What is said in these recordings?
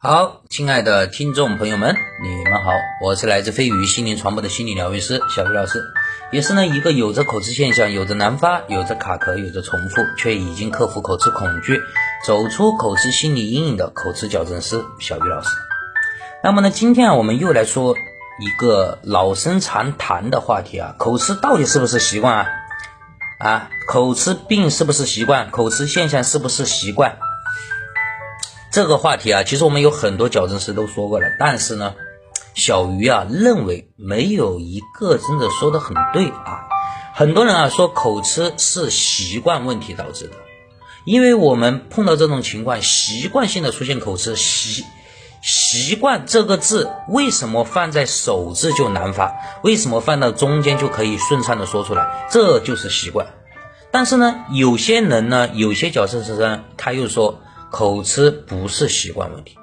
好，亲爱的听众朋友们，你们好，我是来自飞鱼心灵传播的心理疗愈师小鱼老师，也是一个有着口吃现象，有着难发，有着卡壳，有着重复，却已经克服口吃恐惧，走出口吃心理阴影的口吃矫正师小鱼老师。那么呢，今天我们又来说一个老生常谈的话题，口吃到底是不是习惯啊？口吃病是不是习惯？口吃现象是不是习惯？这个话题其实我们有很多矫正师都说过了，但是呢，小鱼认为没有一个真的说得很对啊。很多人说口吃是习惯问题导致的，因为我们碰到这种情况，习惯性的出现口吃，习惯这个字为什么放在首字就难发？为什么放到中间就可以顺畅的说出来？这就是习惯。但是呢，有些人呢，有些矫正师呢，他又说口吃不是习惯问题，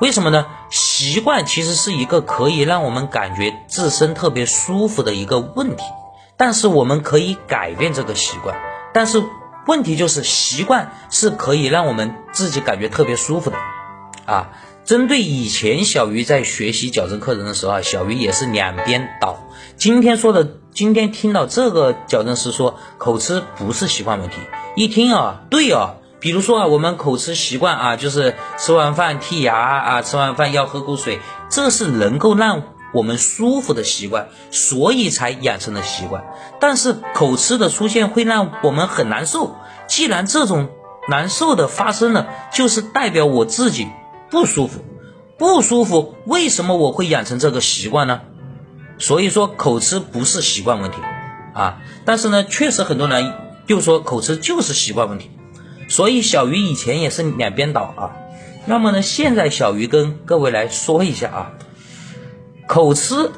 为什么呢？习惯其实是一个可以让我们感觉自身特别舒服的一个问题，但是我们可以改变这个习惯，但是问题就是习惯是可以让我们自己感觉特别舒服的啊。针对以前小鱼在学习矫正课程的时候小鱼也是两边倒。今天听到这个矫正师说口吃不是习惯问题，一听对比如说我们口吃习惯就是吃完饭剔牙吃完饭要喝口水，这是能够让我们舒服的习惯，所以才养成了习惯。但是口吃的出现会让我们很难受，既然这种难受的发生了，就是代表我自己不舒服，不舒服为什么我会养成这个习惯呢？所以说口吃不是习惯问题但是呢，确实很多人又说口吃就是习惯问题，所以小鱼以前也是两边倒那么呢，现在小鱼跟各位来说一下口吃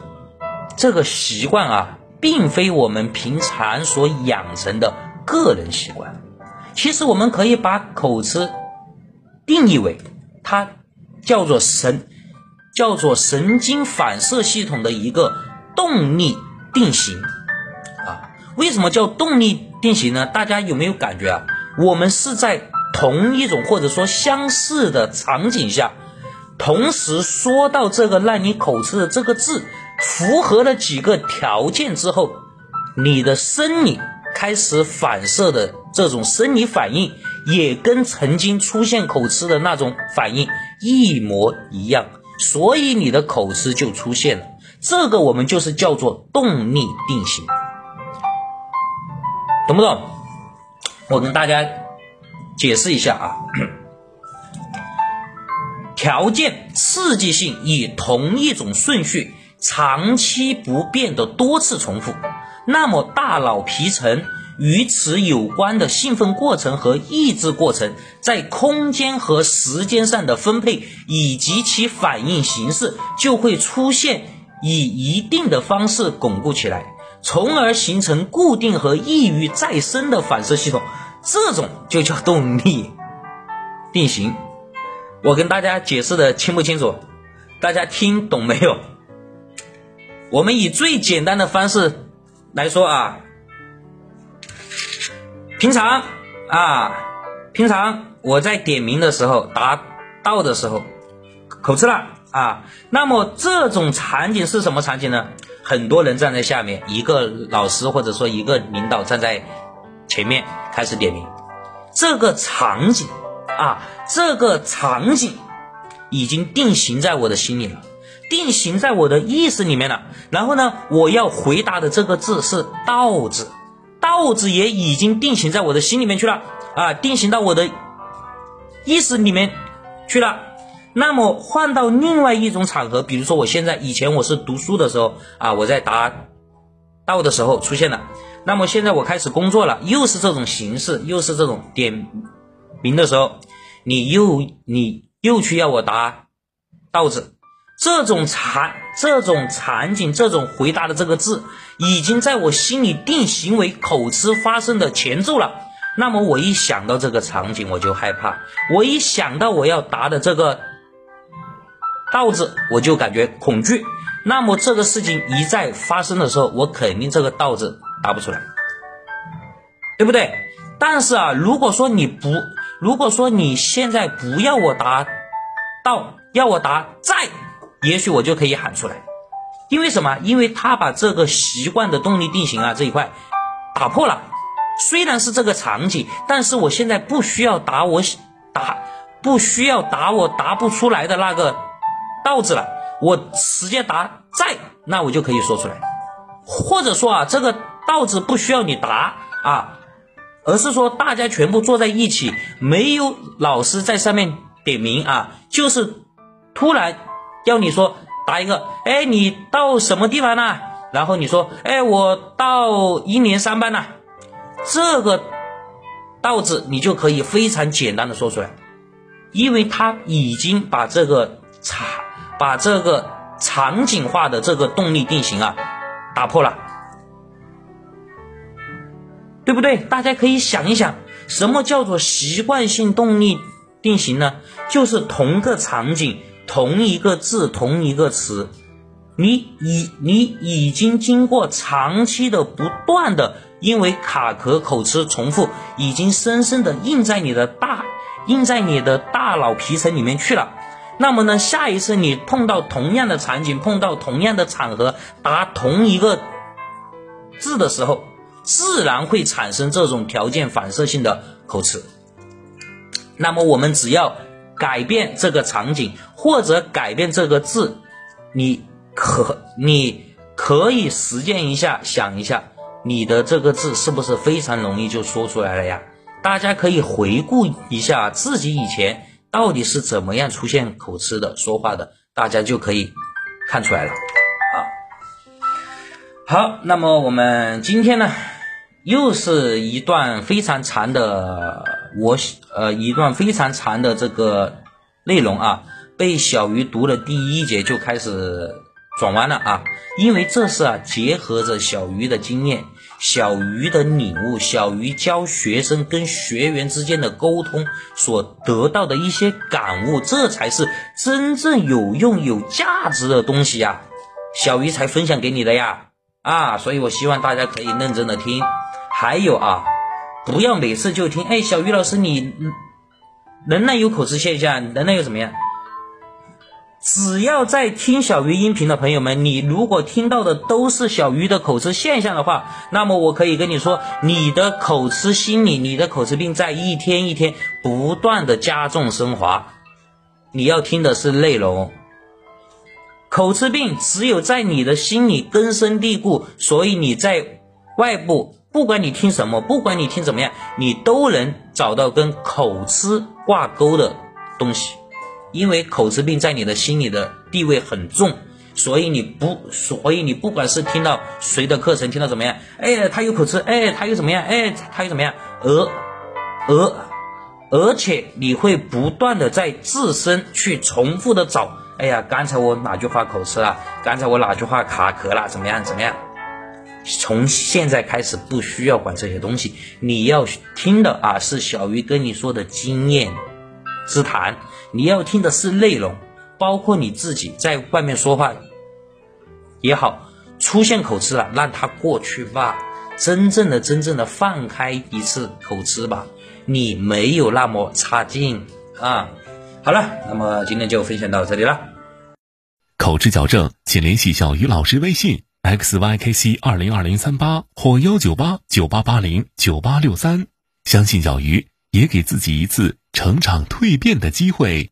这个习惯并非我们平常所养成的个人习惯。其实我们可以把口吃定义为它叫做神经反射系统的一个动力定型为什么叫动力定型呢？大家有没有感觉我们是在同一种或者说相似的场景下同时说到这个让你口吃的这个字，符合了几个条件之后，你的生理开始反射的这种生理反应也跟曾经出现口吃的那种反应一模一样，所以你的口吃就出现了。这个我们就是叫做动力定型，懂不懂？我跟大家解释一下条件刺激性以同一种顺序长期不变的多次重复，那么大脑皮层与此有关的兴奋过程和抑制过程在空间和时间上的分配以及其反应形式就会出现以一定的方式巩固起来，从而形成固定和易于再生的反射系统，这种就叫动力定型。我跟大家解释的清不清楚？大家听懂没有？我们以最简单的方式来说平常我在点名的时候答到的时候口吃了那么这种场景是什么场景呢？很多人站在下面，一个老师或者说一个领导站在前面开始点名，这个场景已经定型在我的心里了，定型在我的意识里面了。然后呢，我要回答的这个字是道字，道字也已经定型在我的心里面去了定型到我的意识里面去了。那么换到另外一种场合，比如说以前我是读书的时候我在答到的时候出现了，那么现在我开始工作了，又是这种形式，又是这种点名的时候，你又去要我答到字，这种场景这种回答的这个字已经在我心里定型为口吃发生的前奏了。那么我一想到这个场景我就害怕，我一想到我要答的这个道字我就感觉恐惧，那么这个事情一再发生的时候，我肯定这个道字答不出来，对不对？但是如果说你现在不要我答到要我答在，也许我就可以喊出来。因为什么？因为他把这个习惯的动力定型啊这一块打破了。虽然是这个场景，但是我现在不需要答我答不出来的那个到字了，我直接答在，那我就可以说出来。或者说啊，这个到字不需要你答啊，而是说大家全部坐在一起，没有老师在上面点名啊，就是突然要你说答一个，哎，你到什么地方呢？然后你说，哎，我到1年3班呢。这个到字你就可以非常简单的说出来，因为他已经把这个场景化的这个动力定型啊打破了，对不对？大家可以想一想，什么叫做习惯性动力定型呢？就是同个场景，同一个字，同一个词，你已经经过长期的不断的因为卡壳口吃重复，已经深深的印在你的大脑皮层里面去了。那么呢，下一次你碰到同样的场景，碰到同样的场合，答同一个字的时候，自然会产生这种条件反射性的口吃。那么我们只要改变这个场景或者改变这个字，你可以实践一下，想一下你的这个字是不是非常容易就说出来了呀？大家可以回顾一下自己以前到底是怎么样出现口吃的说话的，大家就可以看出来了啊。好，那么我们今天呢又是一段非常长的这个内容啊，被小鱼读了第一节就开始转弯了啊，因为这是结合着小鱼的经验，小鱼的领悟，小鱼教学生跟学员之间的沟通所得到的一些感悟，这才是真正有用有价值的东西呀，小鱼才分享给你的呀啊，所以我希望大家可以认真的听。还有啊，不要每次就听，哎，小鱼老师你仍然有口吃现象，仍然有怎么样？只要在听小鱼音频的朋友们，你如果听到的都是小鱼的口吃现象的话，那么我可以跟你说，你的口吃心理，你的口吃病在一天一天不断的加重升华。你要听的是内容，口吃病只有在你的心里根深蒂固，所以你在外部不管你听什么，不管你听怎么样，你都能找到跟口吃挂钩的东西。因为口吃病在你的心里的地位很重，所以你不管是听到谁的课程，听到怎么样，哎，他有口吃，哎，他又怎么样，哎，他又怎么样，而且你会不断的在自身去重复的找，哎呀，刚才我哪句话口吃了，刚才我哪句话卡壳了，怎么样怎么样。从现在开始不需要管这些东西，你要听的啊是小鱼跟你说的经验之谈，你要听的是内容，包括你自己在外面说话也好，出现口吃了让它过去吧，真正的放开一次口吃吧，你没有那么差劲啊。好了，那么今天就分享到这里了。口吃矫正请联系小鱼老师微信 XYKC202038 或19898809863，相信小鱼也给自己一次成长蜕变的机会。